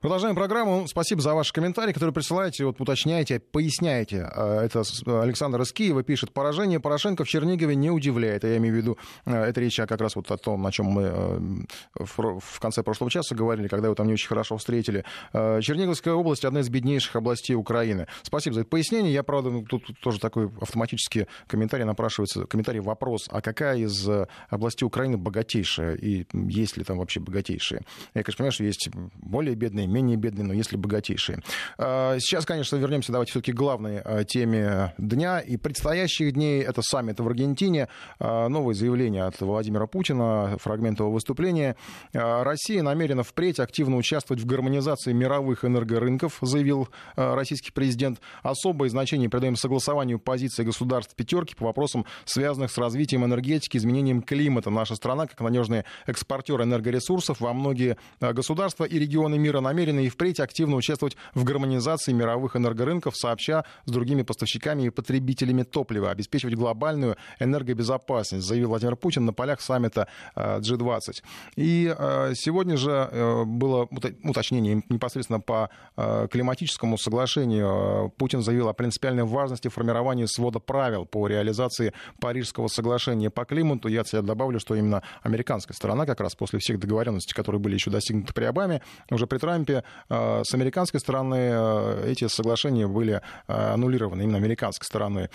Продолжаем программу. Спасибо за ваши комментарии, которые присылаете, вот уточняете, поясняете. Это Александр из Киева пишет: поражение Порошенко в Чернигове не удивляет. Я имею в виду, это речь как раз вот о том, о чем мы в конце прошлого часа говорили, когда его там не очень хорошо встретили. Черниговская область — одна из беднейших областей Украины. Спасибо за это пояснение. Я, правда, тут тоже такой автоматический комментарий напрашивается, вопрос, а какая из областей Украины богатейшая, и есть ли там вообще богатейшие? Я, конечно, понимаю, что есть более бедные, менее бедные, но есть ли богатейшие? Сейчас, конечно, вернемся, давайте все-таки к главной теме дня и предстоящих дней. Это саммит в Аргентине, новое заявление от Владимира Путина, фрагмент его выступления. Россия намерена впредь активно участвовать в гармонизации мировых энергорынков, заявил российский президент. Особое значение придаем согласованию позиций государств пятерки по вопросам, связанных с развитием энергетики, изменением климата. Наша страна, как надежный экспортер энергоресурсов, во многие государства и регионы мира намерены и впредь активно участвовать в гармонизации мировых энергорынков, сообща с другими поставщиками и потребителями топлива, обеспечивать глобальную энергобезопасность, заявил Владимир Путин на полях саммита G20. И сегодня же было уточнение непосредственно по климатическому соглашению. Путин заявил о принципиальной важности формирования свода правил по реализации Парижского соглашения по климату. Я добавлю, что именно американская сторона как раз после всех договоренностей, которые были еще достигнуты при Обаме, уже при Трампе, с американской стороны эти соглашения были аннулированы именно американской стороной.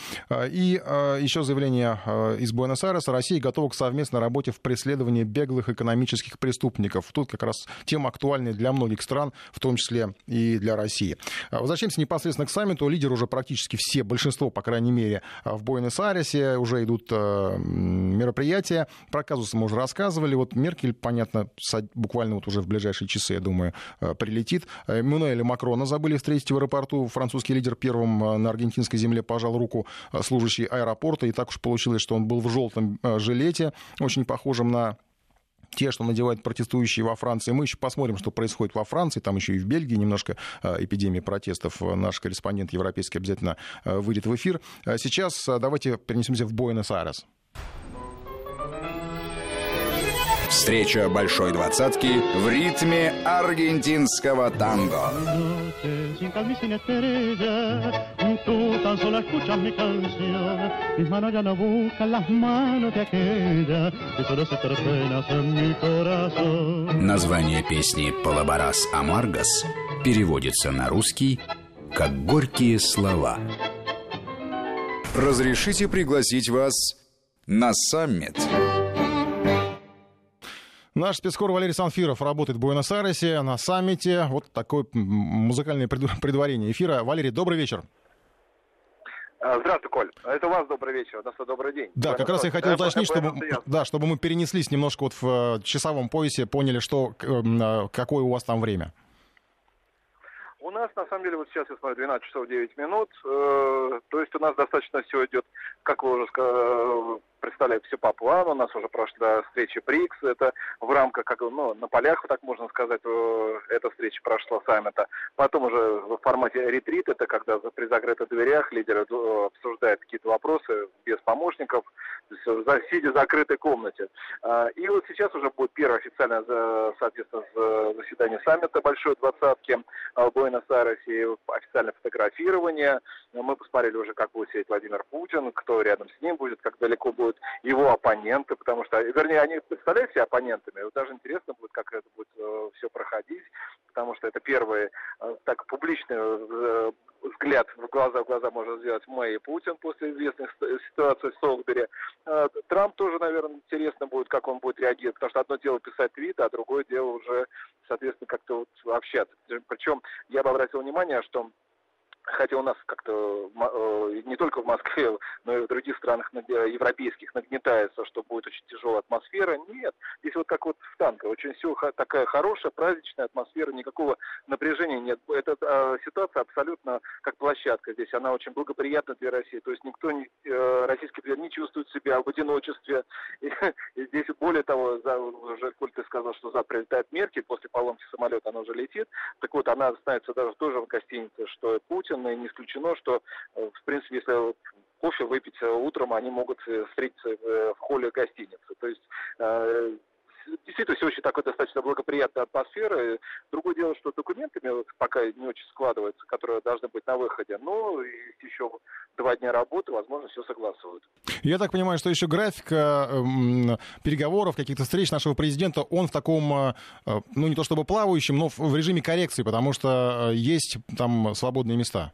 И еще заявление из Буэнос-Айреса: Россия готова к совместной работе в преследовании беглых экономических преступников. Тут как раз тема актуальная для многих стран, в том числе и для России. Возвращаемся непосредственно к саммиту. Лидеры уже практически все, большинство, по крайней мере, в Буэнос-Айресе. Уже идут мероприятия. Про казусы мы уже рассказывали. Вот Меркель, понятно, буквально вот уже в ближайшие часы, я думаю, прилетит. Эммануэля Макрона забыли встретить в аэропорту. Французский лидер первым на аргентинской земле пожал руку служащей аэропорта. И так уж получилось, что он был в желтом жилете, очень похожем на те, что надевают протестующие во Франции. Мы еще посмотрим, что происходит во Франции. Там еще и в Бельгии немножко эпидемия протестов. Наш корреспондент европейский обязательно выйдет в эфир. Сейчас давайте перенесемся в Буэнос-Айрес. Встреча большой двадцатки в ритме аргентинского танго. Название песни «Палабарас Амаргас» переводится на русский как «горькие слова». Разрешите пригласить вас на саммит. Наш спецкор Валерий Санфиров работает в Буэнос-Айресе на саммите. Вот такое музыкальное предварение эфира. Валерий, добрый вечер. Здравствуй, Коль. Это у вас добрый вечер, у нас добрый день. Да, как раз я хотел уточнить, чтобы мы перенеслись немножко вот в часовом поясе, поняли, что какое у вас там время. У нас, на самом деле, вот сейчас, я смотрю, 12 часов 9 минут. То есть у нас достаточно все идет, как вы уже сказали, представляет все по плану. У нас уже прошла встреча БРИКС. Это в рамках, как, на полях, так можно сказать, эта встреча прошла саммита. Потом уже в формате ретрит, это когда при закрытых дверях лидеры обсуждают какие-то вопросы без помощников, сидя в закрытой комнате. И вот сейчас уже будет первое официальное, соответственно, заседание саммита большой двадцатки в Буэнос-Айресе, официальное фотографирование. Мы посмотрели уже, как будет сидеть Владимир Путин, кто рядом с ним будет, как далеко будет его оппоненты, потому что, вернее, они представляют себя оппонентами. Вот даже интересно будет, как это будет все проходить, потому что это первый так публичный взгляд в глаза можно сделать Мэй и Путин после известных ситуаций в Солсбери. Трамп тоже, наверное, интересно будет, как он будет реагировать, потому что одно дело писать твит, а другое дело уже, соответственно, как-то вот общаться. Причем я бы обратил внимание, что хотя у нас как-то не только в Москве, но и в других странах европейских нагнетается, что будет очень тяжелая атмосфера. Нет, здесь вот как вот в танке, очень все такая хорошая, праздничная атмосфера, никакого напряжения нет. Эта ситуация абсолютно как площадка здесь, она очень благоприятна для России. То есть никто, российский премьер, не чувствует себя в одиночестве. И здесь более того, уже Коль, ты сказал, что прилетает Меркель, после поломки самолета она уже летит. Так вот, она становится даже тоже в гостинице, что и Путин. И не исключено, что, в принципе, если кофе выпить утром, они могут встретиться в холле гостиницы. То есть, действительно, все очень такой достаточно благоприятная атмосфера. Другое дело, что документы такая не очень складывается, которая должна быть на выходе. Ну, и еще 2 дня работы, возможно, все согласуют. Я так понимаю, что еще график переговоров, каких-то встреч нашего президента, он в таком, ну, не то чтобы плавающем, но в режиме коррекции, потому что есть там свободные места.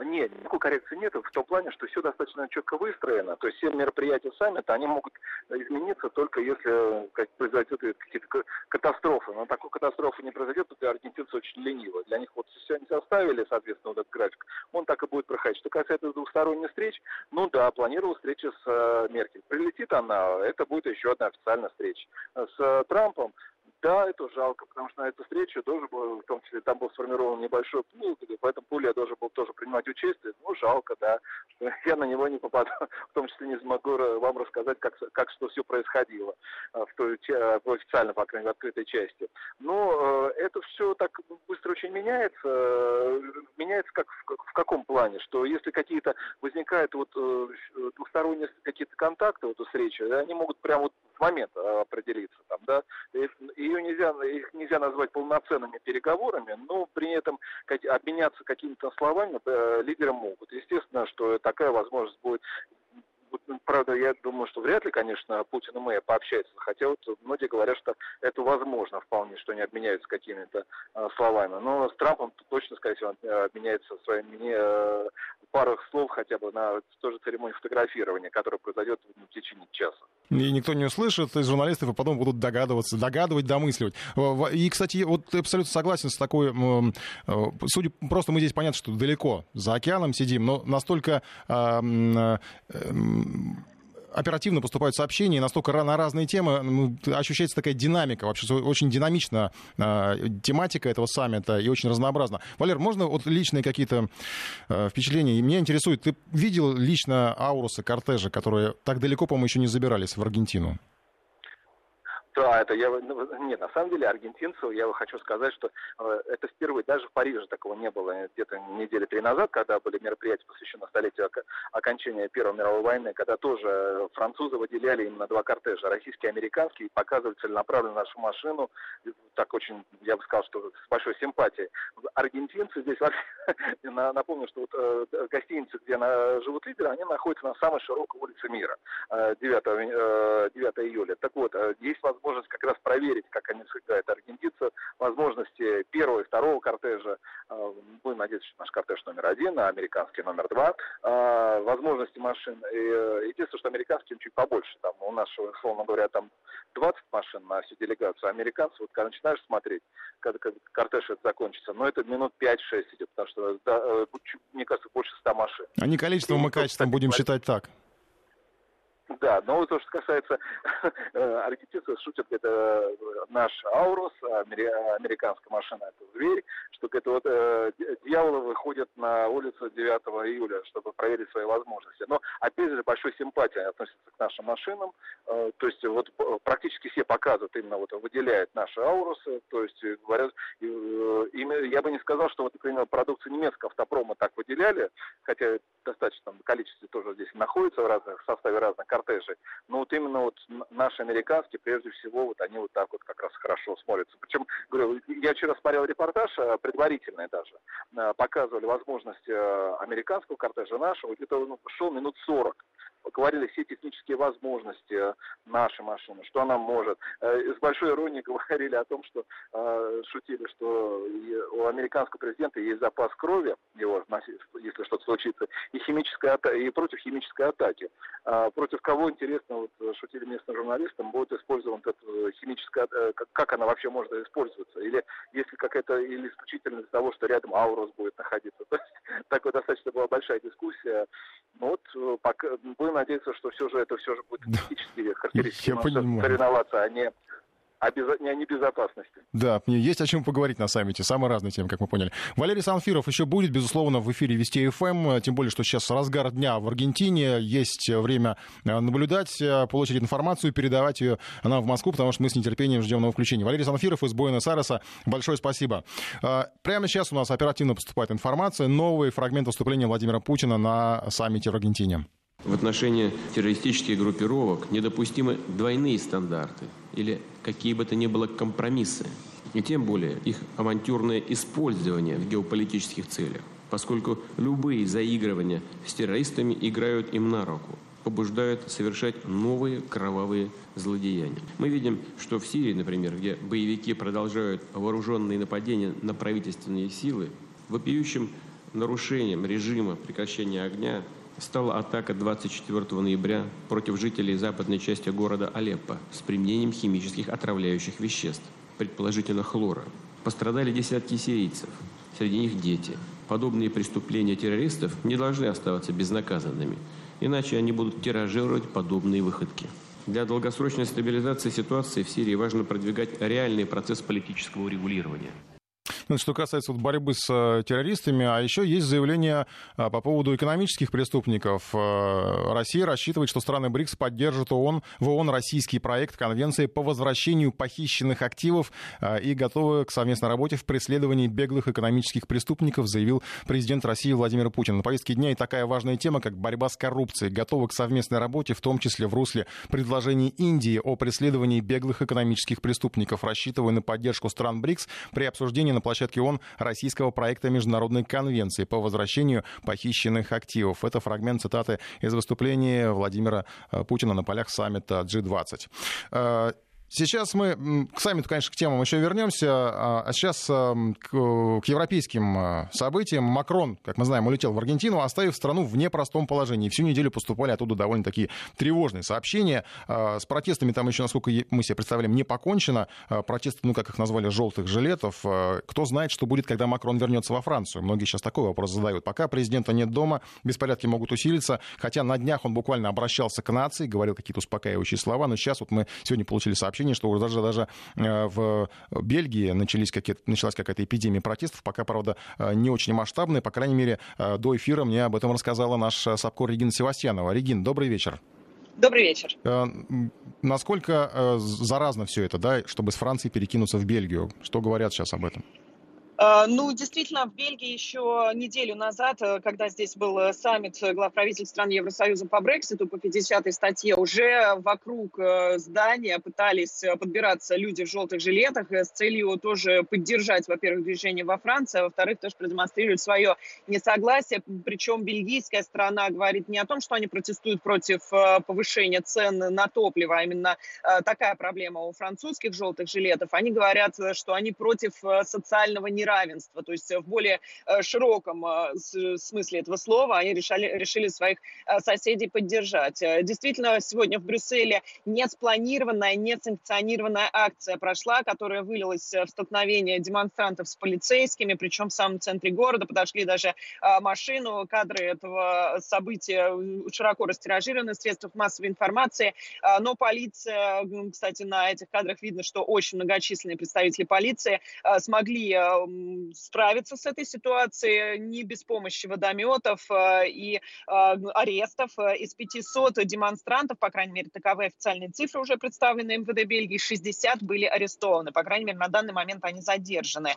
Нет, никакой коррекции нет, в том плане, что все достаточно четко выстроено. То есть все мероприятия саммита, они могут измениться только если произойдет какие-то катастрофы. Но такой катастрофы не произойдет, потому что аргентинцы очень ленивы. Для них вот все они составили, соответственно, вот этот график. Он так и будет проходить. Что касается двухсторонних встреч, ну да, планировал встречу с Меркель. Прилетит она, это будет еще одна официальная встреча. С Трампом, да, это жалко, потому что на эту встречу должен был, в том числе, там был сформирован небольшой пул, поэтому пул я должен был тоже принимать участие. Ну, жалко, да. Я на него не попаду, в том числе не смогу вам рассказать, как что все происходило, в той, официально, по крайней мере, в открытой части. Но это все так быстро очень меняется. Меняется как в каком плане? Что если какие-то возникают вот двухсторонние какие-то контакты, вот у встречи, они могут прямо вот в момент определиться, там, да, их нельзя назвать полноценными переговорами, но при этом обменяться какими-то словами лидеры могут. Естественно, что такая возможность будет. Правда, я думаю, что вряд ли, конечно, Путин и Мэй пообщаются, хотя вот многие говорят, что это возможно вполне, что они обменяются какими-то словами. Но с Трампом точно, скорее всего, обменяется своими парой слов хотя бы на той же церемонии фотографирования, которая произойдет в течение часа. И никто не услышит, из журналистов и потом будут догадывать, домысливать. И, кстати, вот абсолютно согласен с такой... Судя, просто мы здесь понятно, что далеко за океаном сидим, но настолько... оперативно поступают сообщения, настолько на разные темы, ощущается такая динамика, вообще очень динамична тематика этого саммита и очень разнообразна. Валер, можно вот личные какие-то впечатления? И меня интересует, ты видел лично Ауруса, кортежи, которые так далеко, по-моему, еще не забирались в Аргентину? Да, это я... Нет, на самом деле, аргентинцев, я хочу сказать, что это впервые, даже в Париже такого не было где-то 3 недели назад, когда были мероприятия, посвященные столетию окончания Первой мировой войны, когда тоже французы выделяли именно 2 кортежа, российский и американский, и показывали целенаправленно нашу машину, так очень, я бы сказал, что с большой симпатией. Аргентинцы здесь, напомню, что вот гостиницы, где живут лидеры, они находятся на самой широкой улице мира, 9 июля. Так вот, есть возможность как раз проверить, как они сыграют аргентинцы, возможности 1-го и 2-го кортежа, будем надеяться, что наш кортеж номер 1, а американский номер 2, возможности машин, единственное, что американский чуть побольше, там, у нашего, словно говоря, там 20 машин на всю делегацию, а американцы, вот когда начинаешь смотреть, когда кортеж это закончится, но это минут 5-6 идет, потому что, да, мне кажется, больше 100 машин. А не количеством и качеством, будем считать так. Да, но то, что касается аргентинцев, шутят, это наш Аурус, американская машина, это зверь, что это вот дьяволы выходят на улицу 9 июля, чтобы проверить свои возможности. Но, опять же, большой симпатией относятся к нашим машинам, то есть вот практически все показывают, именно вот выделяют наши Аурусы, то есть говорят, я бы не сказал, что вот, например, продукцию немецкого автопрома так выделяли, хотя достаточно количестве тоже здесь находится в составе разных кортежей. Но вот именно вот наши американские, прежде всего, вот они вот так вот как раз хорошо смотрятся. Причем, говорю, я вчера смотрел репортаж, предварительный даже, показывали возможность американского кортежа нашего, где-то он шел минут 40. Говорили все технические возможности нашей машины, что она может. С большой иронией говорили о том, что шутили, что у американского президента есть запас крови, его, если что-то случится, и против химической атаки. Против кого, интересно, вот шутили местным журналистам, будет использована химическая, как она вообще может использоваться, или если какая-то, или исключительно из-за того, что рядом Аурус будет находиться. То есть такая достаточно была большая дискуссия. Вот пока будем надеяться, что все же это все же будет технические характеристики соревноваться, а не о безопасности. Да, есть о чем поговорить на саммите. Самые разные темы, как мы поняли. Валерий Санфиров еще будет, безусловно, в эфире Вести ФМ. Тем более, что сейчас разгар дня в Аргентине. Есть время наблюдать, получить информацию, передавать ее нам в Москву, потому что мы с нетерпением ждем его включения. Валерий Санфиров из Буэнос-Айреса. Большое спасибо. Прямо сейчас у нас оперативно поступает информация. Новый фрагмент выступления Владимира Путина на саммите в Аргентине. В отношении террористических группировок недопустимы двойные стандарты или какие бы то ни было компромиссы. и тем более их авантюрное использование в геополитических целях, поскольку любые заигрывания с террористами играют им на руку, побуждают совершать новые кровавые злодеяния. Мы видим, что в Сирии, например, где боевики продолжают вооруженные нападения на правительственные силы, вопиющим нарушением режима прекращения огня стала атака 24 ноября против жителей западной части города Алеппо с применением химических отравляющих веществ, предположительно хлора. Пострадали десятки сирийцев, среди них дети. Подобные преступления террористов не должны оставаться безнаказанными, иначе они будут тиражировать подобные выходки. Для долгосрочной стабилизации ситуации в Сирии важно продвигать реальный процесс политического урегулирования. Что касается борьбы с террористами, а еще есть заявление по поводу экономических преступников. Россия рассчитывает, что страны БРИКС поддержат в ООН российский проект Конвенции по возвращению похищенных активов и готовы к совместной работе в преследовании беглых экономических преступников, заявил президент России Владимир Путин. На повестке дня и такая важная тема, как борьба с коррупцией, готовы к совместной работе, в том числе в русле предложений Индии о преследовании беглых экономических преступников, рассчитывая на поддержку стран БРИКС при обсуждении на площадке ООН российского проекта Международной конвенции по возвращению похищенных активов. Это фрагмент цитаты из выступления Владимира Путина на полях саммита G20. Сейчас мы к саммиту, конечно, к темам еще вернемся, а сейчас к европейским событиям. Макрон, как мы знаем, улетел в Аргентину, оставив страну в непростом положении. Всю неделю поступали оттуда довольно-таки тревожные сообщения. С протестами там еще, насколько мы себе представляем, не покончено. Протесты, как их назвали, желтых жилетов. Кто знает, что будет, когда Макрон вернется во Францию? Многие сейчас такой вопрос задают. Пока президента нет дома, беспорядки могут усилиться. Хотя на днях он буквально обращался к нации, говорил какие-то успокаивающие слова. Но сейчас вот мы сегодня получили сообщение, что даже в Бельгии началась какая-то эпидемия протестов, пока, правда, не очень масштабная. По крайней мере, до эфира мне об этом рассказала наш сапкор Регина Севастьянова. Регин, добрый вечер. Добрый вечер. Насколько заразно все это, да, чтобы с Франции перекинуться в Бельгию? Что говорят сейчас об этом? Действительно, в Бельгии еще неделю назад, когда здесь был саммит глав правительств стран Евросоюза по Брекситу, по 50-й статье, уже вокруг здания пытались подбираться люди в желтых жилетах с целью тоже поддержать, во-первых, движение во Франции, а во-вторых, тоже продемонстрировать свое несогласие. Причем бельгийская сторона говорит не о том, что они протестуют против повышения цен на топливо, а именно такая проблема у французских желтых жилетов. Они говорят, что они против социального неравенства, то есть в более широком смысле этого слова они решили своих соседей поддержать. Действительно, сегодня в Брюсселе неспланированная, несанкционированная акция прошла, которая вылилась в столкновение демонстрантов с полицейскими, причем в самом центре города подожгли даже машину. Кадры этого события широко растиражированы в средствах массовой информации, но полиция, кстати, на этих кадрах видно, что очень многочисленные представители полиции смогли справиться с этой ситуацией не без помощи водометов и арестов. Из 500 демонстрантов, по крайней мере, таковы официальные цифры, уже представлены МВД Бельгии, 60 были арестованы. По крайней мере, на данный момент они задержаны.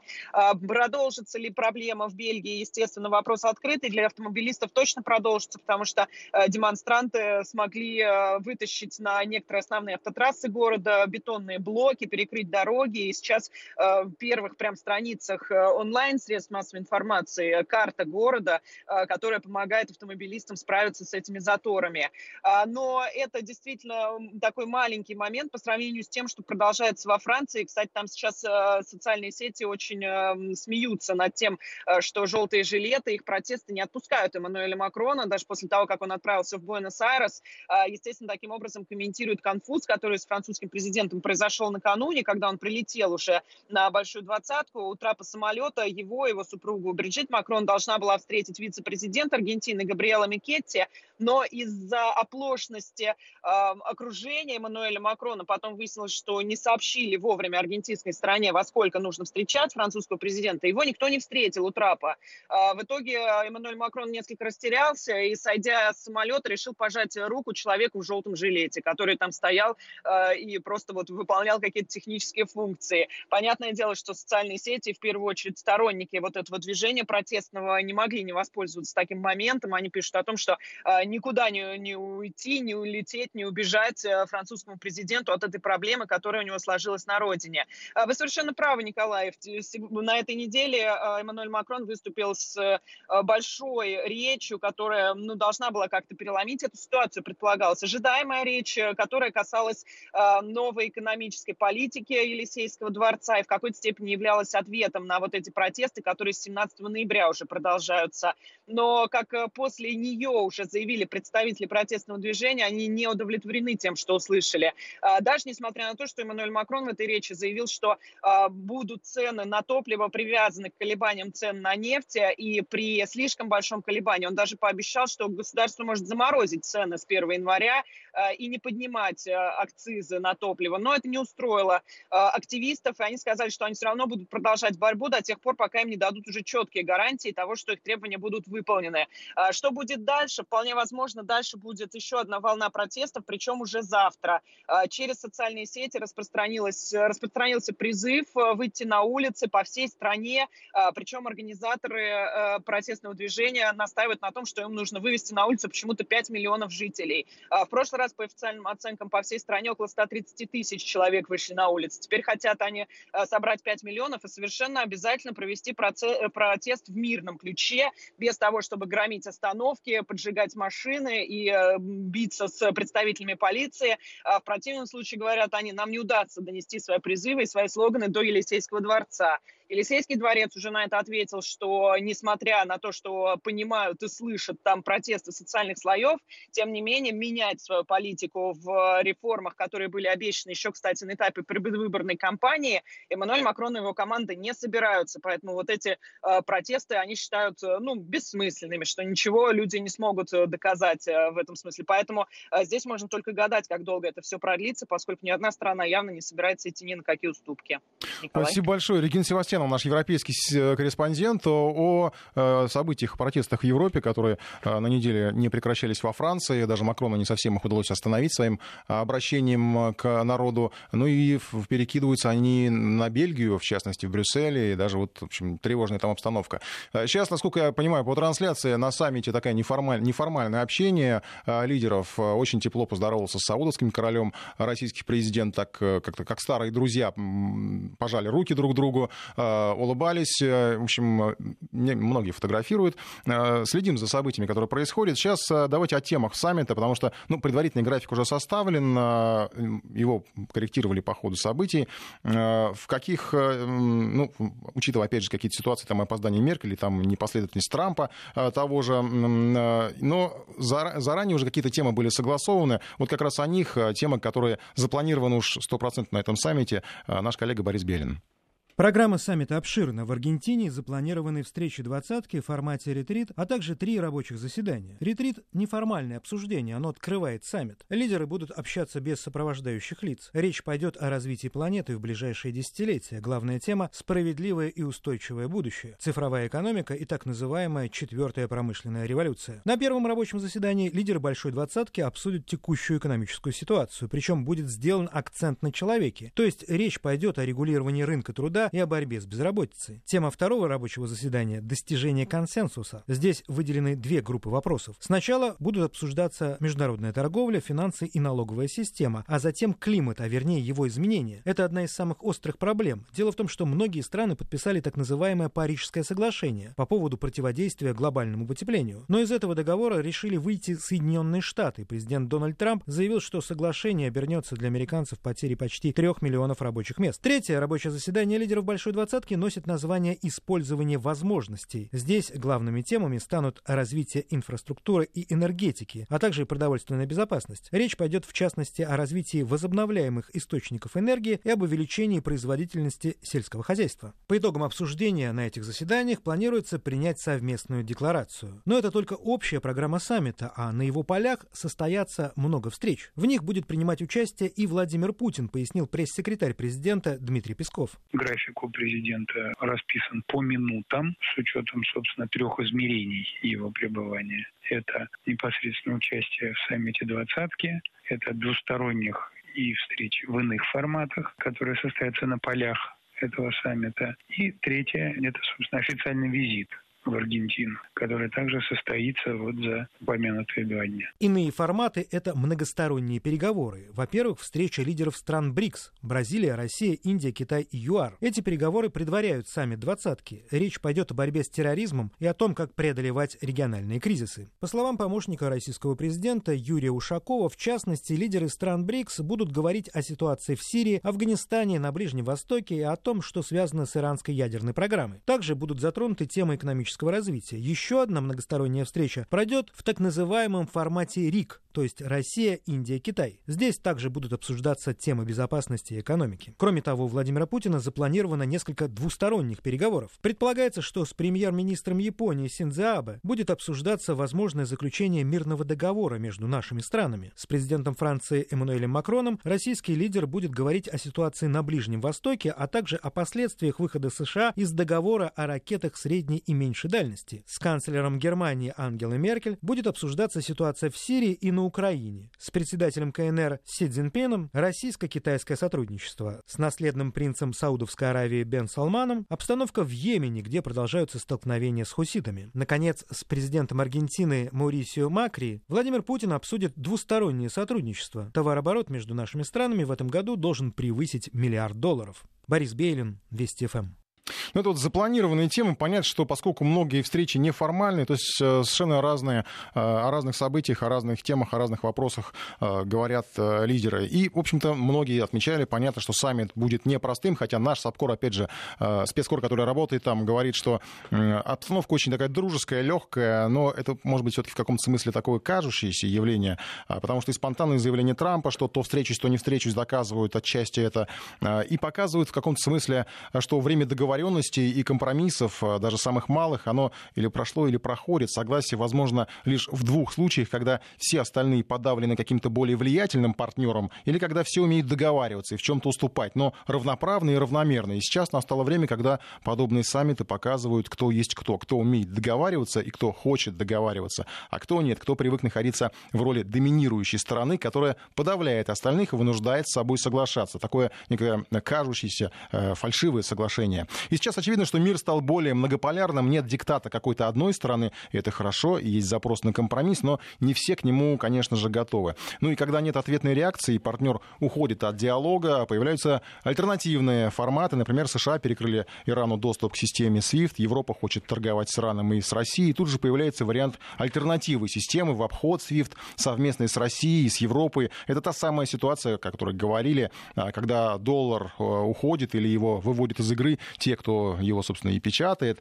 Продолжится ли проблема в Бельгии? Естественно, вопрос открытый. Для автомобилистов точно продолжится, потому что демонстранты смогли вытащить на некоторые основные автотрассы города бетонные блоки, перекрыть дороги. И сейчас в первых прям страницах онлайн средств массовой информации карта города, которая помогает автомобилистам справиться с этими заторами. Но это действительно такой маленький момент по сравнению с тем, что продолжается во Франции. Кстати, там сейчас социальные сети очень смеются над тем, что желтые жилеты, их протесты не отпускают Эммануэля Макрона, даже после того, как он отправился в Буэнос-Айрес. Естественно, таким образом комментирует конфуз, который с французским президентом произошел накануне, когда он прилетел уже на Большую двадцатку. У Трампа самолета его супругу Бриджит Макрон должна была встретить вице-президент Аргентины Габриэла Микетти, но из-за оплошности окружения Эммануэля Макрона потом выяснилось, что не сообщили вовремя аргентинской стороне, во сколько нужно встречать французского президента. Его никто не встретил у Трапа. В итоге Эммануэль Макрон несколько растерялся и, сойдя с самолета, решил пожать руку человеку в желтом жилете, который там стоял и просто выполнял какие-то технические функции. Понятное дело, что социальные сети в первую очередь, сторонники вот этого движения протестного не могли не воспользоваться таким моментом. Они пишут о том, что никуда не уйти, не улететь, не убежать французскому президенту от этой проблемы, которая у него сложилась на родине. Вы совершенно правы, Николаев. На этой неделе Эммануэль Макрон выступил с большой речью, которая должна была как-то переломить эту ситуацию, предполагалась. Ожидаемая речь, которая касалась новой экономической политики Елисейского дворца и в какой-то степени являлась ответом на вот эти протесты, которые с 17 ноября уже продолжаются. Но как после нее уже заявили представители протестного движения, они не удовлетворены тем, что услышали. Даже несмотря на то, что Эммануэль Макрон в этой речи заявил, что будут цены на топливо привязаны к колебаниям цен на нефть, и при слишком большом колебании он даже пообещал, что государство может заморозить цены с 1 января и не поднимать акцизы на топливо. Но это не устроило активистов, и они сказали, что они все равно будут продолжать борьбу до тех пор, пока им не дадут уже четкие гарантии того, что их требования будут выполнены. Что будет дальше? Вполне возможно, дальше будет еще одна волна протестов, причем уже завтра. Через социальные сети распространился призыв выйти на улицы по всей стране, причем организаторы протестного движения настаивают на том, что им нужно вывести на улицу почему-то 5 миллионов жителей. В прошлый раз, по официальным оценкам, по всей стране около 130 тысяч человек вышли на улицы. Теперь хотят они собрать 5 миллионов и совершенно обязательно провести протест в мирном ключе, без того, чтобы громить остановки, поджигать машины и биться с представителями полиции. В противном случае, говорят они, нам не удастся донести свои призывы и свои слоганы до Елисейского дворца. Елисейский дворец уже на это ответил, что несмотря на то, что понимают и слышат там протесты социальных слоев, тем не менее менять свою политику в реформах, которые были обещаны еще, кстати, на этапе предвыборной кампании, Эммануэль Макрон и его команда не собираются. Поэтому вот эти протесты, они считают бессмысленными, что ничего люди не смогут доказать в этом смысле. Поэтому здесь можно только гадать, как долго это все продлится, поскольку ни одна страна явно не собирается идти ни на какие уступки. Николай? Спасибо большое. Регина Севастьянова, наш европейский корреспондент, о событиях, протестах в Европе, которые на неделе не прекращались во Франции. Даже Макрону не совсем их удалось остановить своим обращением к народу. Ну и перекидываются они на Бельгию, в частности, в Брюсселе. И даже вот, в общем, тревожная там обстановка. Сейчас, насколько я понимаю, по трансляции на саммите такое неформальное общение лидеров. Очень тепло поздоровался с саудовским королем российский президент. Так как старые друзья пожали руки друг другу, улыбались, в общем, многие фотографируют. Следим за событиями, которые происходят. Сейчас давайте о темах саммита, потому что предварительный график уже составлен, его корректировали по ходу событий. В каких, учитывая, опять же, какие-то ситуации, там опоздание Меркель, там непоследовательность Трампа того же, но заранее уже какие-то темы были согласованы. Вот как раз о них, темы, которые запланированы уж 100% на этом саммите, наш коллега Борис Белин. Программа саммита обширна. В Аргентине запланированы встречи двадцатки в формате ретрит, а также 3 рабочих заседания. Ретрит – неформальное обсуждение, оно открывает саммит. Лидеры будут общаться без сопровождающих лиц. Речь пойдет о развитии планеты в ближайшие десятилетия. Главная тема – справедливое и устойчивое будущее, цифровая экономика и так называемая 4-я промышленная революция. На первом рабочем заседании лидеры большой двадцатки обсудят текущую экономическую ситуацию, причем будет сделан акцент на человеке. То есть речь пойдет о регулировании рынка труда и о борьбе с безработицей. Тема второго рабочего заседания – достижение консенсуса. Здесь выделены 2 группы вопросов. Сначала будут обсуждаться международная торговля, финансы и налоговая система, а затем климат, а вернее его изменения. Это одна из самых острых проблем. Дело в том, что многие страны подписали так называемое Парижское соглашение по поводу противодействия глобальному потеплению. Но из этого договора решили выйти Соединенные Штаты. Президент Дональд Трамп заявил, что соглашение обернется для американцев потерей почти 3 миллионов рабочих мест. Третье рабочее заседание лидеров большой двадцатки носит название «Использование возможностей». Здесь главными темами станут развитие инфраструктуры и энергетики, а также продовольственная безопасность. Речь пойдет, в частности, о развитии возобновляемых источников энергии и об увеличении производительности сельского хозяйства. По итогам обсуждения на этих заседаниях планируется принять совместную декларацию. Но это только общая программа саммита, а на его полях состоятся много встреч. В них будет принимать участие и Владимир Путин, пояснил пресс-секретарь президента Дмитрий Песков. График у президента расписан по минутам с учетом, собственно, 3 измерений его пребывания. Это непосредственно участие в саммите двадцатки, это двусторонних и встреч в иных форматах, которые состоятся на полях. этого саммита. И третье – это, собственно, официальный визит в Аргентину, который также состоится вот за упомянутые 2 дня. Иные форматы – это многосторонние переговоры. Во-первых, встреча лидеров стран БРИКС – Бразилия, Россия, Индия, Китай и ЮАР. Эти переговоры предваряют саммит двадцатки. Речь пойдет о борьбе с терроризмом и о том, как преодолевать региональные кризисы. По словам помощника российского президента Юрия Ушакова, в частности, лидеры стран БРИКС будут говорить о ситуации в Сирии, Афганистане, на Ближнем Востоке и о том, что связано с иранской ядерной программой. Также будут затронуты темы экономического развития. Еще одна многосторонняя встреча пройдет в так называемом формате РИК, то есть Россия, Индия, Китай. Здесь также будут обсуждаться темы безопасности и экономики. Кроме того, у Владимира Путина запланировано несколько двусторонних переговоров. Предполагается, что с премьер-министром Японии Синдзо Абе будет обсуждаться возможное заключение мирного договора между нашими странами. С президентом Франции Эммануэлем Макроном российский лидер будет говорить о ситуации на Ближнем Востоке, а также о последствиях выхода США из договора о ракетах средней и меньшей дальности. С канцлером Германии Ангелой Меркель будет обсуждаться ситуация в Сирии и на Украине. С председателем КНР Си Цзиньпином российско-китайское сотрудничество. С наследным принцем Саудовской Аравии Бен Салманом обстановка в Йемене, где продолжаются столкновения с хуситами. Наконец, с президентом Аргентины Маурисио Макри Владимир Путин обсудит двустороннее сотрудничество. Товарооборот между нашими странами в этом году должен превысить $1 миллиард. Борис Бейлин, Вести ФМ. Ну, это вот запланированные темы. Понятно, что поскольку многие встречи неформальные, то есть совершенно разные, о разных событиях, о разных темах, о разных вопросах говорят лидеры. И, в общем-то, многие отмечали, понятно, что саммит будет непростым, хотя наш САПКОР, опять же, спецкор, который работает там, говорит, что обстановка очень такая дружеская, легкая, но это, может быть, все-таки в каком-то смысле такое кажущееся явление, потому что и спонтанные заявления Трампа, что то встречусь, то не встречусь, доказывают отчасти это, и показывают в каком-то смысле, что время договоренностей и компромиссов, даже самых малых, оно или прошло, или проходит. Согласие возможно лишь в 2 случаях, когда все остальные подавлены каким-то более влиятельным партнером, или когда все умеют договариваться и в чем-то уступать, но равноправно и равномерно. И сейчас настало время, когда подобные саммиты показывают, кто есть кто умеет договариваться и кто хочет договариваться, а кто нет, кто привык находиться в роли доминирующей стороны, которая подавляет остальных и вынуждает с собой соглашаться. Такое некое кажущееся фальшивое соглашение. И сейчас очевидно, что мир стал более многополярным, нет диктата какой-то одной стороны, и это хорошо, и есть запрос на компромисс, но не все к нему, конечно же, готовы. Ну и когда нет ответной реакции, партнер уходит от диалога, появляются альтернативные форматы. Например, США перекрыли Ирану доступ к системе SWIFT, Европа хочет торговать с Ираном и с Россией. И тут же появляется вариант альтернативы системы в обход SWIFT, совместной с Россией, с Европой. Это та самая ситуация, о которой говорили, когда доллар уходит или его выводят из игры те, кто его, собственно, и печатает.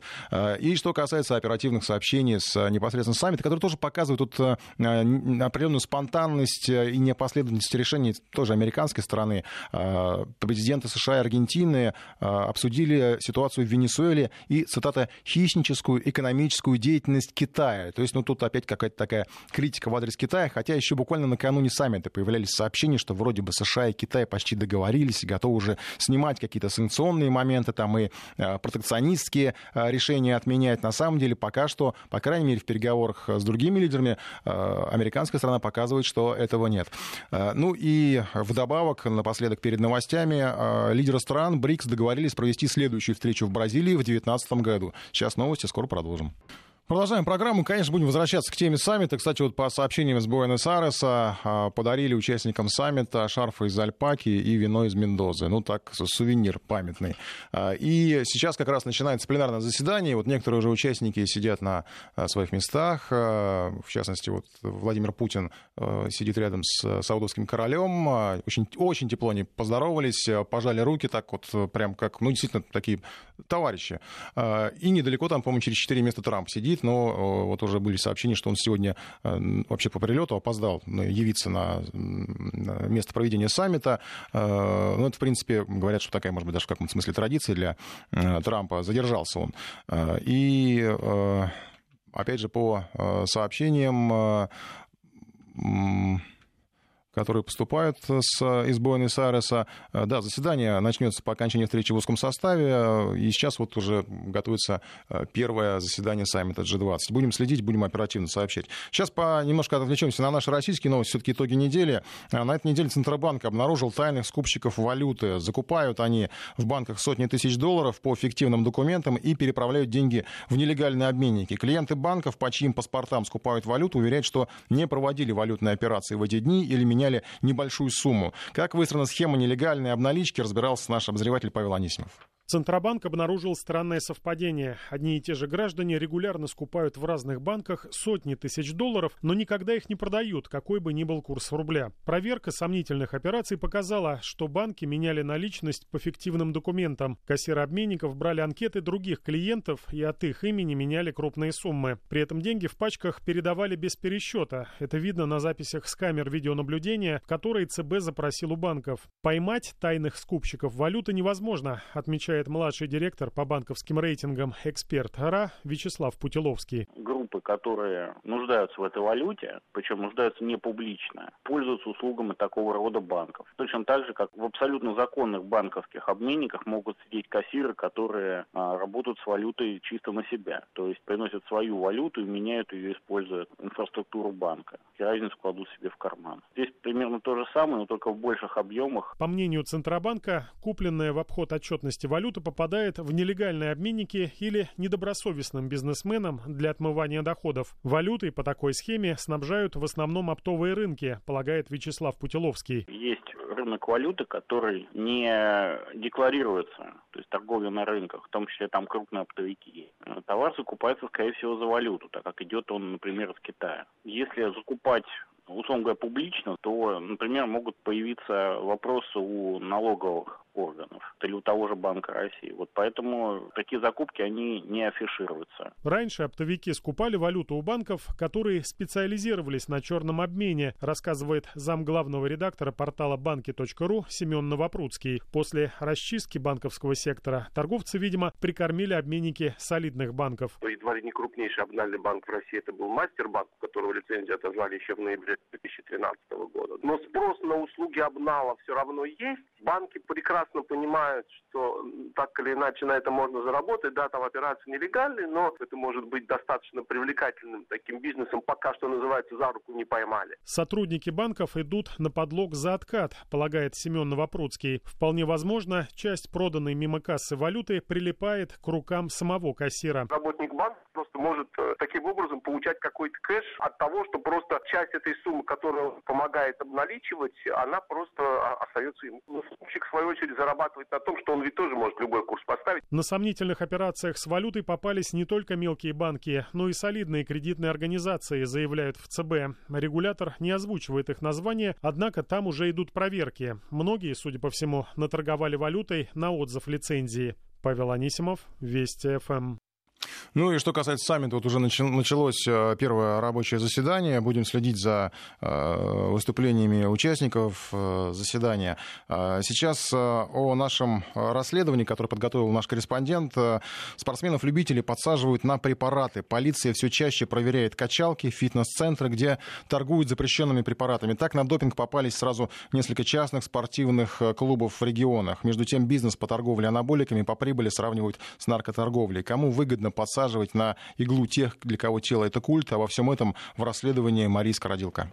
И что касается оперативных сообщений с непосредственно саммита, которые тоже показывают тут определенную спонтанность и непоследовательность решений тоже американской стороны. Президенты США и Аргентины обсудили ситуацию в Венесуэле и, цитата, «хищническую экономическую деятельность Китая». То есть, ну, тут опять какая-то такая критика в адрес Китая, хотя еще буквально накануне саммита появлялись сообщения, что вроде бы США и Китай почти договорились, готовы уже снимать какие-то санкционные моменты, там и протекционистские решения отменять. На самом деле, пока что, по крайней мере, в переговорах с другими лидерами, американская сторона показывает, что этого нет. Ну и вдобавок, напоследок, перед новостями, лидеры стран БРИКС договорились провести следующую встречу в Бразилии в 2019 году. Сейчас новости, скоро продолжим. Продолжаем программу. Конечно, будем возвращаться к теме саммита. Кстати, вот по сообщениям из Буэнос-Айреса подарили участникам саммита шарфы из альпаки и вино из Мендозы. Ну, так, сувенир памятный. И сейчас как раз начинается пленарное заседание. Вот некоторые уже участники сидят на своих местах. В частности, вот Владимир Путин сидит рядом с саудовским королем. Очень, очень тепло они поздоровались, пожали руки так вот, прям как, ну, действительно, такие товарищи. И недалеко там, по-моему, через 4 места Трамп сидит. Но вот уже были сообщения, что он сегодня вообще по прилету опоздал явиться на место проведения саммита. Ну, это, в принципе, говорят, что такая, может быть, даже в каком-то смысле традиция для Трампа. Задержался он. И, опять же, по сообщениям... которые поступают из Буэнос-Айреса. Да, заседание начнется по окончании встречи в узком составе, и сейчас вот уже готовится первое заседание саммита G20. Будем следить, будем оперативно сообщать. Сейчас немножко отвлечемся на наши российские новости, все-таки итоги недели. На этой неделе Центробанк обнаружил тайных скупщиков валюты. Закупают они в банках сотни тысяч долларов по фиктивным документам и переправляют деньги в нелегальные обменники. Клиенты банков, по чьим паспортам скупают валюту, уверяют, что не проводили валютные операции в эти дни или меняли небольшую сумму. Как выстроена схема нелегальной обналички, разбирался наш обозреватель Павел Анисимов. Центробанк обнаружил странное совпадение. Одни и те же граждане регулярно скупают в разных банках сотни тысяч долларов, но никогда их не продают, какой бы ни был курс рубля. Проверка сомнительных операций показала, что банки меняли наличность по фиктивным документам. Кассиры обменников брали анкеты других клиентов и от их имени меняли крупные суммы. При этом деньги в пачках передавали без пересчета. Это видно на записях с камер видеонаблюдения, которые ЦБ запросил у банков. Поймать тайных скупщиков валюты невозможно, отмечает младший директор по банковским рейтингам эксперт РА Вячеслав Путиловский. Группы, которые нуждаются в этой валюте, причем нуждаются не публично, пользуются услугами такого рода банков. Точно так же, как в абсолютно законных банковских обменниках могут сидеть кассиры, которые работают с валютой чисто на себя. То есть приносят свою валюту и меняют ее, используя инфраструктуру банка. И разницу кладут себе в карман. Здесь примерно то же самое, но только в больших объемах. По мнению Центробанка, купленная в обход отчетности валюта попадает в нелегальные обменники или недобросовестным бизнесменам для отмывания доходов. Валютой по такой схеме снабжают в основном оптовые рынки, полагает Вячеслав Путиловский. Есть рынок валюты, который не декларируется, то есть торговля на рынках, в том числе там крупные оптовики. Товар закупается, скорее всего, за валюту, так как идет он, например, из Китая. Если закупать, условно говоря, публично, то, например, могут появиться вопросы у налоговых органов или у того же Банка России. Вот поэтому такие закупки, они не афишируются. Раньше оптовики скупали валюту у банков, которые специализировались на черном обмене, рассказывает замглавного редактора портала банки.ру Семен Новопрудский. После расчистки банковского сектора торговцы, видимо, прикормили обменники солидных банков. Едва ли не крупнейший обнальный банк в России — это был Мастербанк, у которого лицензию отозвали еще в ноябре 2013 года. Но спрос на услуги обнала все равно есть. Банки прекрасно понимают, что так или иначе на это можно заработать. Да, там операции нелегальные, но это может быть достаточно привлекательным таким бизнесом. Пока что, называется, за руку не поймали. Сотрудники банков идут на подлог за откат, полагает Семен Новопрудский. Вполне возможно, часть проданной мимо кассы валюты прилипает к рукам самого кассира. Работник банка просто может таким образом получать какой-то кэш от того, что просто часть этой суммы, которая помогает обналичивать, она просто остается ему. Скупщик, в свою очередь, зарабатывает на том, что он ведь тоже может любой курс поставить. На сомнительных операциях с валютой попались не только мелкие банки, но и солидные кредитные организации, заявляют в ЦБ. Регулятор не озвучивает их название, однако там уже идут проверки. Многие, судя по всему, наторговали валютой на отзыв лицензии. Павел Анисимов, Вести ФМ. Ну и что касается саммита, вот уже началось первое рабочее заседание. Будем следить за выступлениями участников заседания. Сейчас о нашем расследовании, которое подготовил наш корреспондент. Спортсменов-любителей подсаживают на препараты. Полиция все чаще проверяет качалки, фитнес-центры, где торгуют запрещенными препаратами. Так на допинг попались сразу несколько частных спортивных клубов в регионах. Между тем, бизнес по торговле анаболиками по прибыли сравнивают с наркоторговлей. Кому выгодно подсаживать на иглу тех, для кого тело — это культ. Обо всем этом в расследовании Марии Скородилко.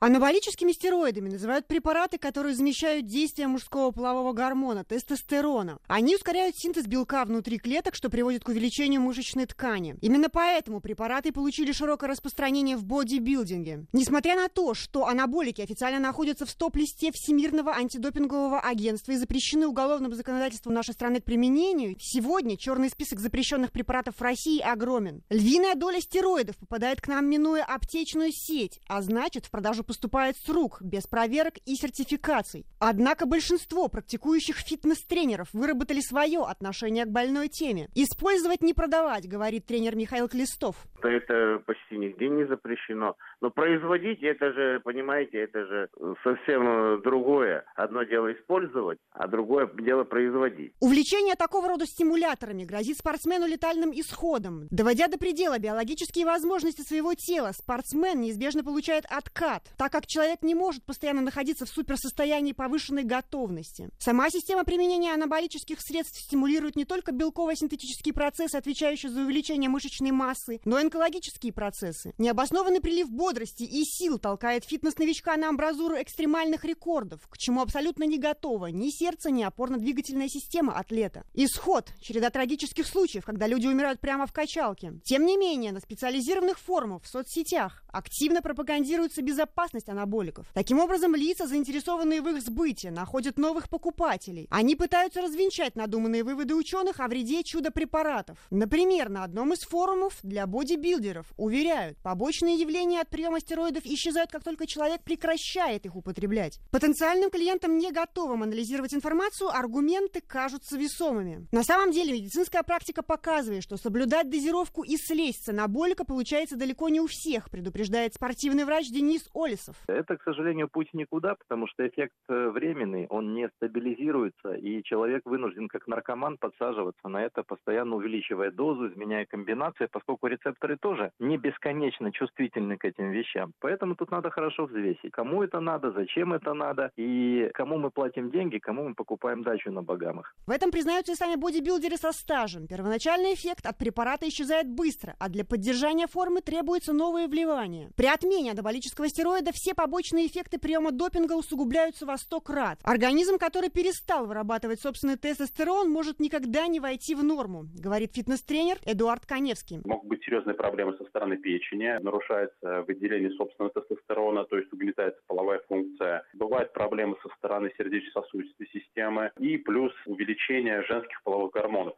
Анаболическими стероидами называют препараты, которые замещают действие мужского полового гормона – тестостерона. Они ускоряют синтез белка внутри клеток, что приводит к увеличению мышечной ткани. Именно поэтому препараты получили широкое распространение в бодибилдинге. Несмотря на то, что анаболики официально находятся в стоп-листе Всемирного антидопингового агентства и запрещены уголовным законодательством нашей страны к применению, сегодня черный список запрещенных препаратов в России огромен. Львиная доля стероидов попадает к нам, минуя аптечную сеть, а значит, в продажу поступает с рук, без проверок и сертификаций. Однако большинство практикующих фитнес-тренеров выработали свое отношение к больной теме. «Использовать, не продавать», говорит тренер Михаил Клестов. Это почти нигде не запрещено. Но производить, это же, понимаете, это же совсем другое. Одно дело использовать, а другое дело производить. Увлечение такого рода стимуляторами грозит спортсмену летальным исходом. Доводя до предела биологические возможности своего тела, спортсмен неизбежно получает откат. так как человек не может постоянно находиться в суперсостоянии повышенной готовности. Сама система применения анаболических средств стимулирует не только белково-синтетические процессы, отвечающие за увеличение мышечной массы, но и онкологические процессы. Необоснованный прилив бодрости и сил толкает фитнес-новичка на амбразуру экстремальных рекордов, к чему абсолютно не готова ни сердце, ни опорно-двигательная система атлета. Исход – череда трагических случаев, когда люди умирают прямо в качалке. Тем не менее, на специализированных форумах в соцсетях активно пропагандируется безопасность анаболиков. Таким образом, лица, заинтересованные в их сбытии, находят новых покупателей. Они пытаются развенчать надуманные выводы ученых о вреде чудо-препаратов. Например, на одном из форумов для бодибилдеров уверяют, побочные явления от приема стероидов исчезают, как только человек прекращает их употреблять. Потенциальным клиентам, не готовым анализировать информацию, аргументы кажутся весомыми. На самом деле, медицинская практика показывает, что соблюдать дозировку и слезть с анаболика получается далеко не у всех, предупреждает спортивный врач Денис Олесов. Это, к сожалению, путь никуда, потому что эффект временный, он не стабилизируется, и человек вынужден, как наркоман, подсаживаться на это, постоянно увеличивая дозу, изменяя комбинации, поскольку рецепторы тоже не бесконечно чувствительны к этим вещам. Поэтому тут надо хорошо взвесить, кому это надо, зачем это надо, и кому мы платим деньги, кому мы покупаем дачу на Багамах. В этом признаются и сами бодибилдеры со стажем. Первоначальный эффект от препарата исчезает быстро, а для поддержания формы требуются новые вливания. При отмене анаболического стероида все побочные эффекты приема допинга усугубляются во 100 крат. Организм, который перестал вырабатывать собственный тестостерон, может никогда не войти в норму, говорит фитнес-тренер Эдуард Каневский. Могут быть серьезные проблемы со стороны печени, нарушается выделение собственного тестостерона, то есть угнетается половая функция. Бывают проблемы со стороны сердечно-сосудистой системы и плюс увеличение женских половых гормонов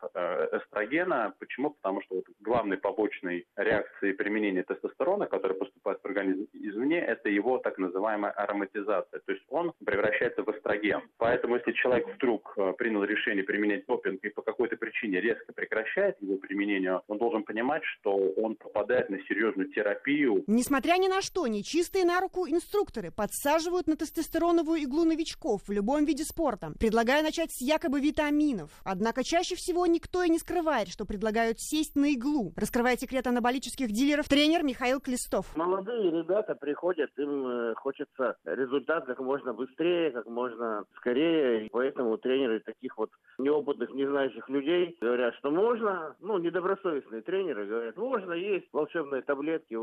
эстрогена. Почему? Потому что главной побочной реакцией применения тестостерона, который поступает в организм извне, это его так называемая ароматизация. То есть он превращается в эстроген. Поэтому если человек вдруг принял решение применять допинг и по какой-то причине резко прекращает его применение, он должен понимать, что он попадает на серьезную терапию. Несмотря ни на что, нечистые на руку инструкторы подсаживают на тестостероновую иглу новичков в любом виде спорта, предлагая начать с якобы витаминов. Однако чаще всего никто и не скрывает, что предлагают сесть на иглу. Раскрывает секрет анаболических дилеров тренер Михаил Клестов. Молодые ребята приходят, им хочется результат как можно быстрее, как можно скорее. И поэтому тренеры таких вот неопытных, не знающих людей говорят, что можно. Недобросовестные тренеры говорят, можно, есть волшебные таблетки,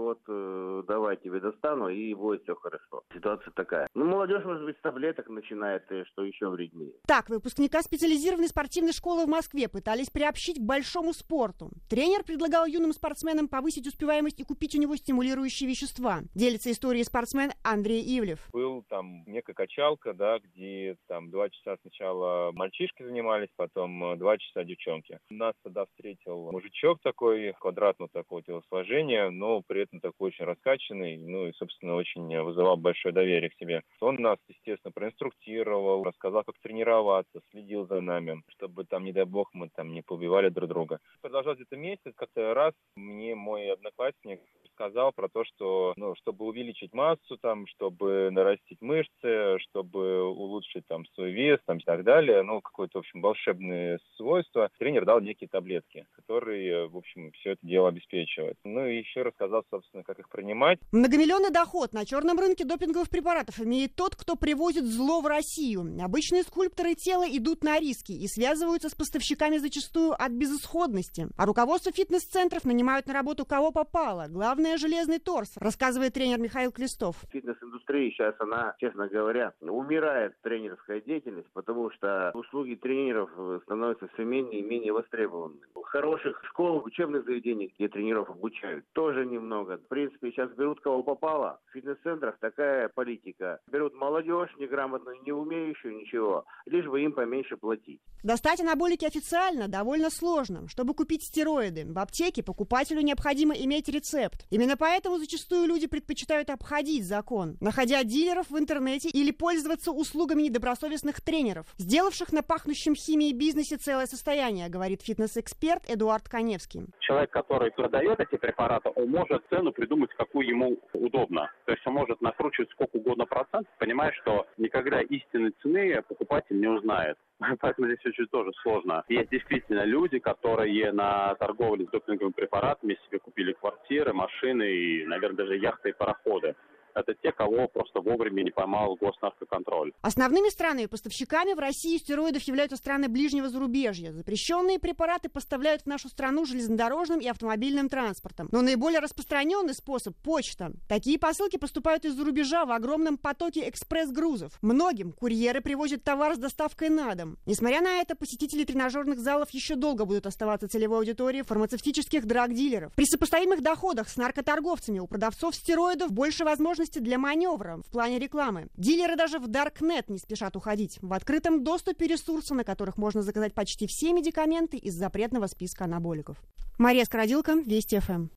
давай тебе достану, и будет все хорошо. Ситуация такая. Молодежь, может быть, с таблеток начинает, что еще вреднее. Так, выпускника специализированной спортивной школы в Москве пытались приобщить к большому спорту. Тренер предлагал юным спортсменам повысить успеваемость и купить у него стимулирующие вещества. Делится историей спортсмен Андрей Ивлев. Был там некая качалка, где 2 часа сначала мальчишки занимались, потом 2 часа девчонки. Нас тогда встретил мужичок такой, квадратного такого телосложения, но при этом такой очень раскачанный, и, собственно, очень вызывал большое доверие к себе. Он нас, естественно, проинструктировал, рассказал, как тренироваться, следил за нами, чтобы не дай бог, мы не поубивали друг друга. Продолжал где-то месяц, как-то раз мне мой одноклассник сказал про то, что, чтобы увеличить массу, чтобы нарастить мышцы, чтобы улучшить свой вес, и так далее, какое-то, волшебное свойство. Тренер дал некие таблетки, которые, все это дело обеспечивают. И еще рассказал, собственно, как их принимать. Многомиллионный доход на черном рынке допинговых препаратов имеет тот, кто привозит зло в Россию. Обычные скульпторы тела идут на риски и связываются с поставщиками зачастую от безысходности. А руководство фитнес-центров нанимают на работу кого попало. Главное — железный торс, рассказывает тренер Михаил Клестов. Фитнес-индустрия сейчас, она, честно говоря, умирает, тренерская деятельность, потому что услуги тренеров становятся все менее и менее востребованными. Хороших школ, учебных заведений, где тренеров обучают, тоже немного. В принципе, сейчас берут кого попало. В фитнес-центрах такая политика. Берут молодежь, неграмотную, не умеющую ничего, лишь бы им поменьше платить. Достать анаболики официально довольно сложно. Чтобы купить стероиды, в аптеке покупателю необходимо иметь рецепт. Именно поэтому зачастую люди предпочитают обходить закон, находя дилеров в интернете или пользоваться услугами недобросовестных тренеров, сделавших на пахнущем химией бизнесе целое состояние, говорит фитнес-эксперт Эдуард Каневский. Человек, который продает эти препараты, он может цену придумать, какую ему удобно. То есть он может накручивать сколько угодно процентов, понимая, что никогда истинной цены покупатель не узнает. Поэтому здесь очень тоже сложно. Есть действительно люди, которые на торговле с допинговыми препаратами себе купили квартиры, машины и, наверное, даже яхты и пароходы. это те, кого просто вовремя не поймал госнаркоконтроль. Основными странами и поставщиками в России стероидов являются страны ближнего зарубежья. Запрещенные препараты поставляют в нашу страну железнодорожным и автомобильным транспортом. Но наиболее распространенный способ – почта. Такие посылки поступают из-за рубежа в огромном потоке экспресс-грузов. Многим курьеры привозят товар с доставкой на дом. Несмотря на это, посетители тренажерных залов еще долго будут оставаться целевой аудиторией фармацевтических драгдилеров. При сопоставимых доходах с наркоторговцами у продавцов стероидов больше возможностей для маневра в плане рекламы. Дилеры даже в Даркнет не спешат уходить. В открытом доступе ресурсы, на которых можно заказать почти все медикаменты из запретного списка анаболиков. Мария Скородилка, Вести ФМ.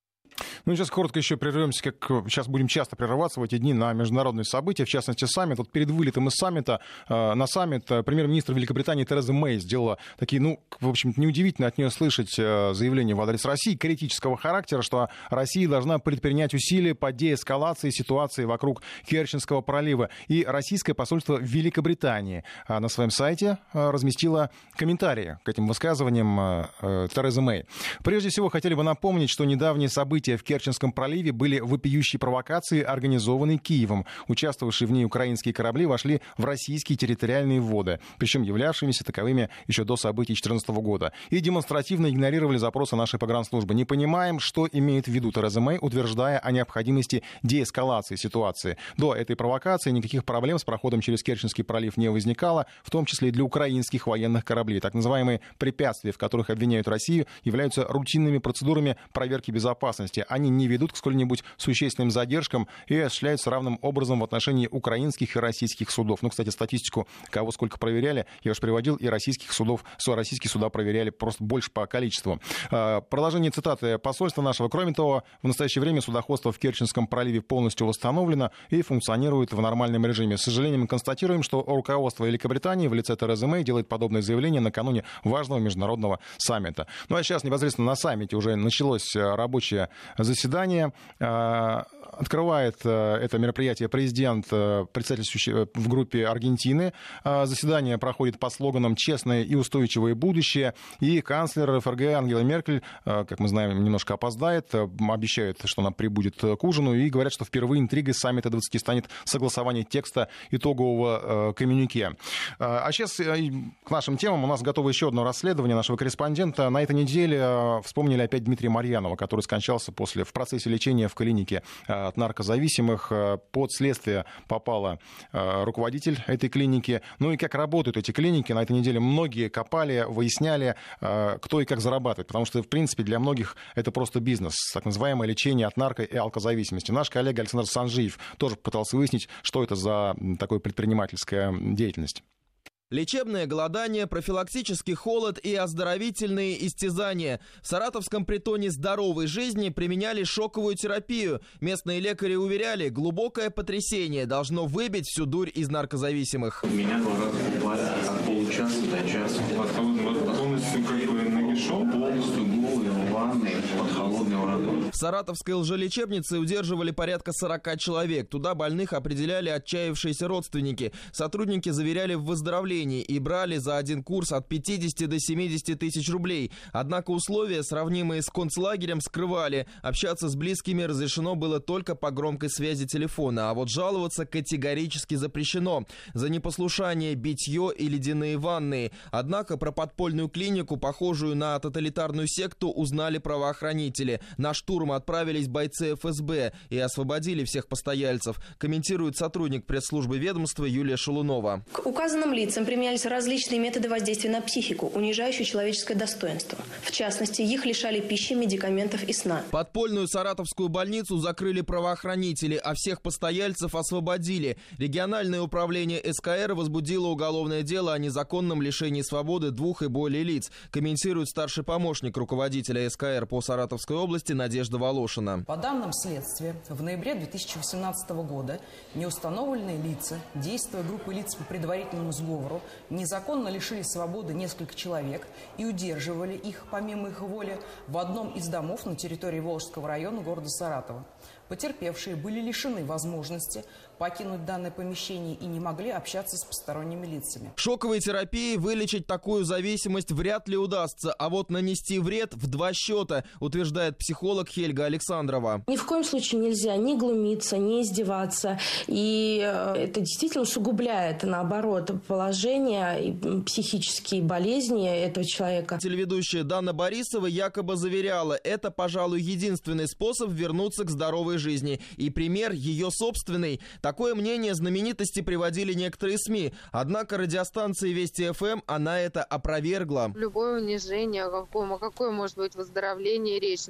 Ну, сейчас коротко еще прервемся, как сейчас будем часто прерываться в эти дни на международные события, в частности, саммит. Вот перед вылетом из саммита на саммит премьер-министр Великобритании Тереза Мей сделала такие, ну, в общем-то, неудивительно от нее слышать заявления в адрес России критического характера, что Россия должна предпринять усилия по деэскалации ситуации вокруг Керченского пролива. И российское посольство в Великобритании на своем сайте разместило комментарии к этим высказываниям Терезы Мей. Прежде всего, хотели бы напомнить, что недавние события в Керченском проливе были вопиющей провокацией, организованной Киевом. Участвовавшие в ней украинские корабли вошли в российские территориальные воды, причем являвшимися таковыми еще до событий 2014 года. И демонстративно игнорировали запросы нашей погранслужбы. Не понимаем, что имеет в виду Тереза Мэй, утверждая о необходимости деэскалации ситуации. До этой провокации никаких проблем с проходом через Керченский пролив не возникало, в том числе и для украинских военных кораблей. Так называемые препятствия, в которых обвиняют Россию, являются рутинными процедурами проверки безопасности. Они не ведут к сколь-нибудь существенным задержкам и осуществляются равным образом в отношении украинских и российских судов. Ну, кстати, статистику, кого сколько проверяли, я уже приводил, и российских судов, российские суда проверяли просто больше по количеству. Продолжение цитаты посольства нашего. Кроме того, в настоящее время судоходство в Керченском проливе полностью восстановлено и функционирует в нормальном режиме. С сожалением констатируем, что руководство Великобритании в лице Терезы Мэй делает подобное заявление накануне важного международного саммита. Ну, а сейчас непосредственно на саммите уже началось рабочее заседание. Открывает это мероприятие президент, председательствующий в группе Аргентины. Заседание проходит под слоганом «Честное и устойчивое будущее». И канцлер ФРГ Ангела Меркель, как мы знаем, немножко опоздает. Обещает, что она прибудет к ужину. И говорят, что впервые интригой саммита 20 станет согласование текста итогового коммюнике. А сейчас к нашим темам. У нас готово еще одно расследование нашего корреспондента. На этой неделе вспомнили опять Дмитрия Марьянова, который скончался в процессе лечения в клинике от наркозависимых. Под следствие попала руководитель этой клиники. Ну и как работают эти клиники. На этой неделе многие копали, выясняли, кто и как зарабатывает. Потому что, в принципе, для многих это просто бизнес. Так называемое лечение от нарко- и алкозависимости. Наш коллега Александр Санжиев тоже пытался выяснить, что это за такая предпринимательская деятельность. Лечебное голодание, профилактический холод и оздоровительные истязания. В саратовском притоне здоровой жизни применяли шоковую терапию. Местные лекари уверяли, глубокое потрясение должно выбить всю дурь из наркозависимых. Меня укладывали от получаса до часа. Вот полностью нагишом, полностью голые в ванной под холодной водой. В саратовской лжелечебнице удерживали порядка 40 человек. Туда больных определяли отчаявшиеся родственники. Сотрудники заверяли в выздоровлении и брали за один курс от 50 до 70 тысяч рублей. Однако условия, сравнимые с концлагерем, скрывали. Общаться с близкими разрешено было только по громкой связи телефона, а вот жаловаться категорически запрещено. За непослушание битье и ледяные ванны. Однако про подпольную клинику, похожую на тоталитарную секту, узнали правоохранители. На штурм отправились бойцы ФСБ и освободили всех постояльцев, комментирует сотрудник пресс-службы ведомства Юлия Шелунова. К указанным лицам применялись различные методы воздействия на психику, унижающие человеческое достоинство. В частности, их лишали пищи, медикаментов и сна. Подпольную саратовскую больницу закрыли правоохранители, а всех постояльцев освободили. Региональное управление СКР возбудило уголовное дело о незаконном лишении свободы двух и более лиц, комментирует старший помощник руководителя СКР по Саратовской области Надежда Волошина. По данным следствия, в ноябре 2018 года неустановленные лица, действуя группой лиц по предварительному сговору, незаконно лишили свободы несколько человек и удерживали их, помимо их воли, в одном из домов на территории Волжского района города Саратова. Потерпевшие были лишены возможности покинуть данное помещение и не могли общаться с посторонними лицами. Шоковой терапией вылечить такую зависимость вряд ли удастся, а вот нанести вред в два счета, утверждает психолог Хельга Александрова. Ни в коем случае нельзя не глумиться, не издеваться. И это действительно усугубляет, наоборот, положение и психические болезни этого человека. Телеведущая Дана Борисова якобы заверяла, это, пожалуй, единственный способ вернуться к здоровой жизни. И пример ее собственный. Такое мнение знаменитости приводили некоторые СМИ. Однако радиостанции Вести ФМ она это опровергла. Любое унижение, какое может быть выздоровление, речь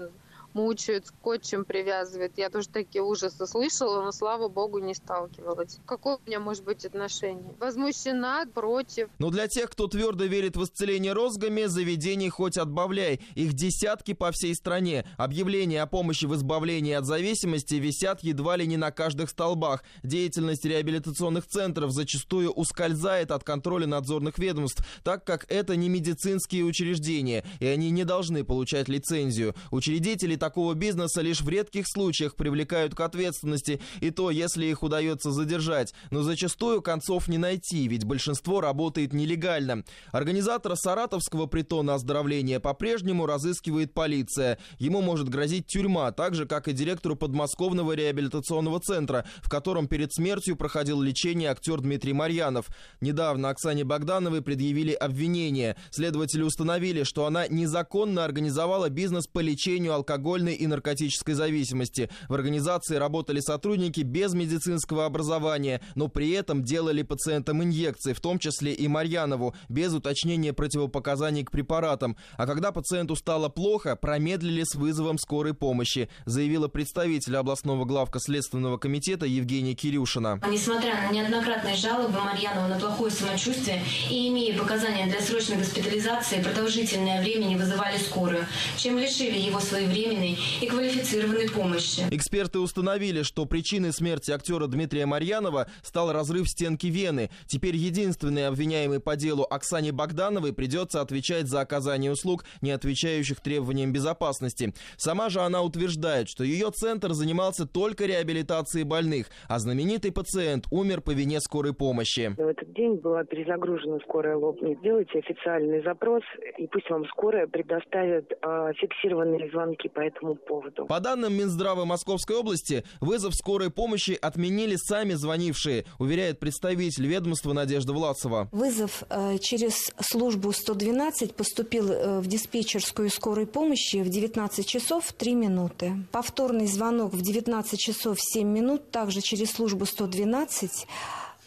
мучают, скотчем привязывают. Я тоже такие ужасы слышала, но, слава богу, не сталкивалась. Какое у меня может быть отношение? Возмущена, против. Но для тех, кто твердо верит в исцеление розгами, заведений хоть отбавляй. Их десятки по всей стране. Объявления о помощи в избавлении от зависимости висят едва ли не на каждых столбах. Деятельность реабилитационных центров зачастую ускользает от контроля надзорных ведомств, так как это не медицинские учреждения, и они не должны получать лицензию. Учредители такого бизнеса лишь в редких случаях привлекают к ответственности, и то, если их удается задержать. Но зачастую концов не найти, ведь большинство работает нелегально. Организатора саратовского притона оздоровления по-прежнему разыскивает полиция. Ему может грозить тюрьма, так же, как и директору подмосковного реабилитационного центра, в котором перед смертью проходил лечение актер Дмитрий Марьянов. Недавно Оксане Богдановой предъявили обвинение. Следователи установили, что она незаконно организовала бизнес по лечению алкоголя и наркотической зависимости. В организации работали сотрудники без медицинского образования, но при этом делали пациентам инъекции, в том числе и Марьянову, без уточнения противопоказаний к препаратам. А когда пациенту стало плохо, промедлили с вызовом скорой помощи, заявила представитель областного главка Следственного комитета Евгения Кирюшина. Несмотря на неоднократные жалобы Марьянова на плохое самочувствие и имея показания для срочной госпитализации, продолжительное время не вызывали скорую, чем лишили его своевременной и квалифицированной помощи. Эксперты установили, что причиной смерти актера Дмитрия Марьянова стал разрыв стенки вены. Теперь единственной обвиняемой по делу Оксане Богдановой придется отвечать за оказание услуг, не отвечающих требованиям безопасности. Сама же она утверждает, что ее центр занимался только реабилитацией больных, а знаменитый пациент умер по вине скорой помощи. В этот день была перезагружена скорая лопнет. Сделайте официальный запрос, и пусть вам скорая предоставит фиксированные звонки по этому поводу. По данным Минздрава Московской области, вызов скорой помощи отменили сами звонившие, уверяет представитель ведомства Надежда Власова. Вызов через службу 112 поступил в диспетчерскую скорой помощи в 19 часов 3 минуты. Повторный звонок в 19 часов 7 минут также через службу 112.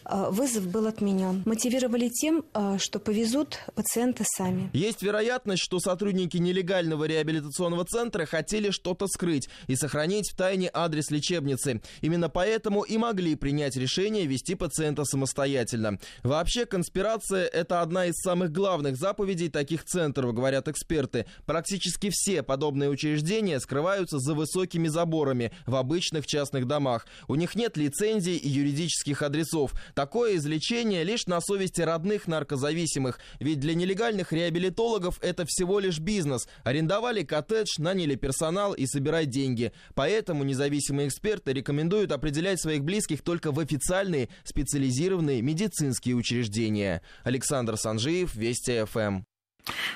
Вызов был отменен. Мотивировали тем, что повезут пациенты сами. Есть вероятность, что сотрудники нелегального реабилитационного центра хотели что-то скрыть и сохранить в тайне адрес лечебницы. Именно поэтому и могли принять решение вести пациента самостоятельно. Вообще, конспирация – это одна из самых главных заповедей таких центров, говорят эксперты. Практически все подобные учреждения скрываются за высокими заборами в обычных частных домах. У них нет лицензий и юридических адресов. Такое излечение лишь на совести родных наркозависимых. Ведь для нелегальных реабилитологов это всего лишь бизнес. Арендовали коттедж, наняли персонал и собирать деньги. Поэтому независимые эксперты рекомендуют определять своих близких только в официальные специализированные медицинские учреждения. Александр Санжиев, Вести ФМ.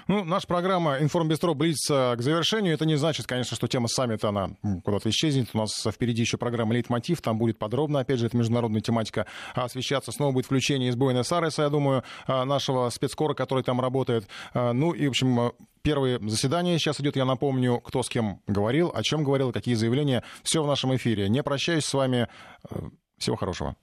Ну, наша программа «Информбистро» близится к завершению. Это не значит, конечно, что тема саммита, она куда-то исчезнет. У нас впереди еще программа «Лейтмотив». Там будет подробно, опять же, эта международная тематика освещаться. Снова будет включение из Буэнос-Айреса, я думаю, нашего спецкора, который там работает. Ну и, в общем, первое заседание сейчас идет. Я напомню, кто с кем говорил, о чем говорил, какие заявления. Все в нашем эфире. Не прощаюсь с вами. Всего хорошего.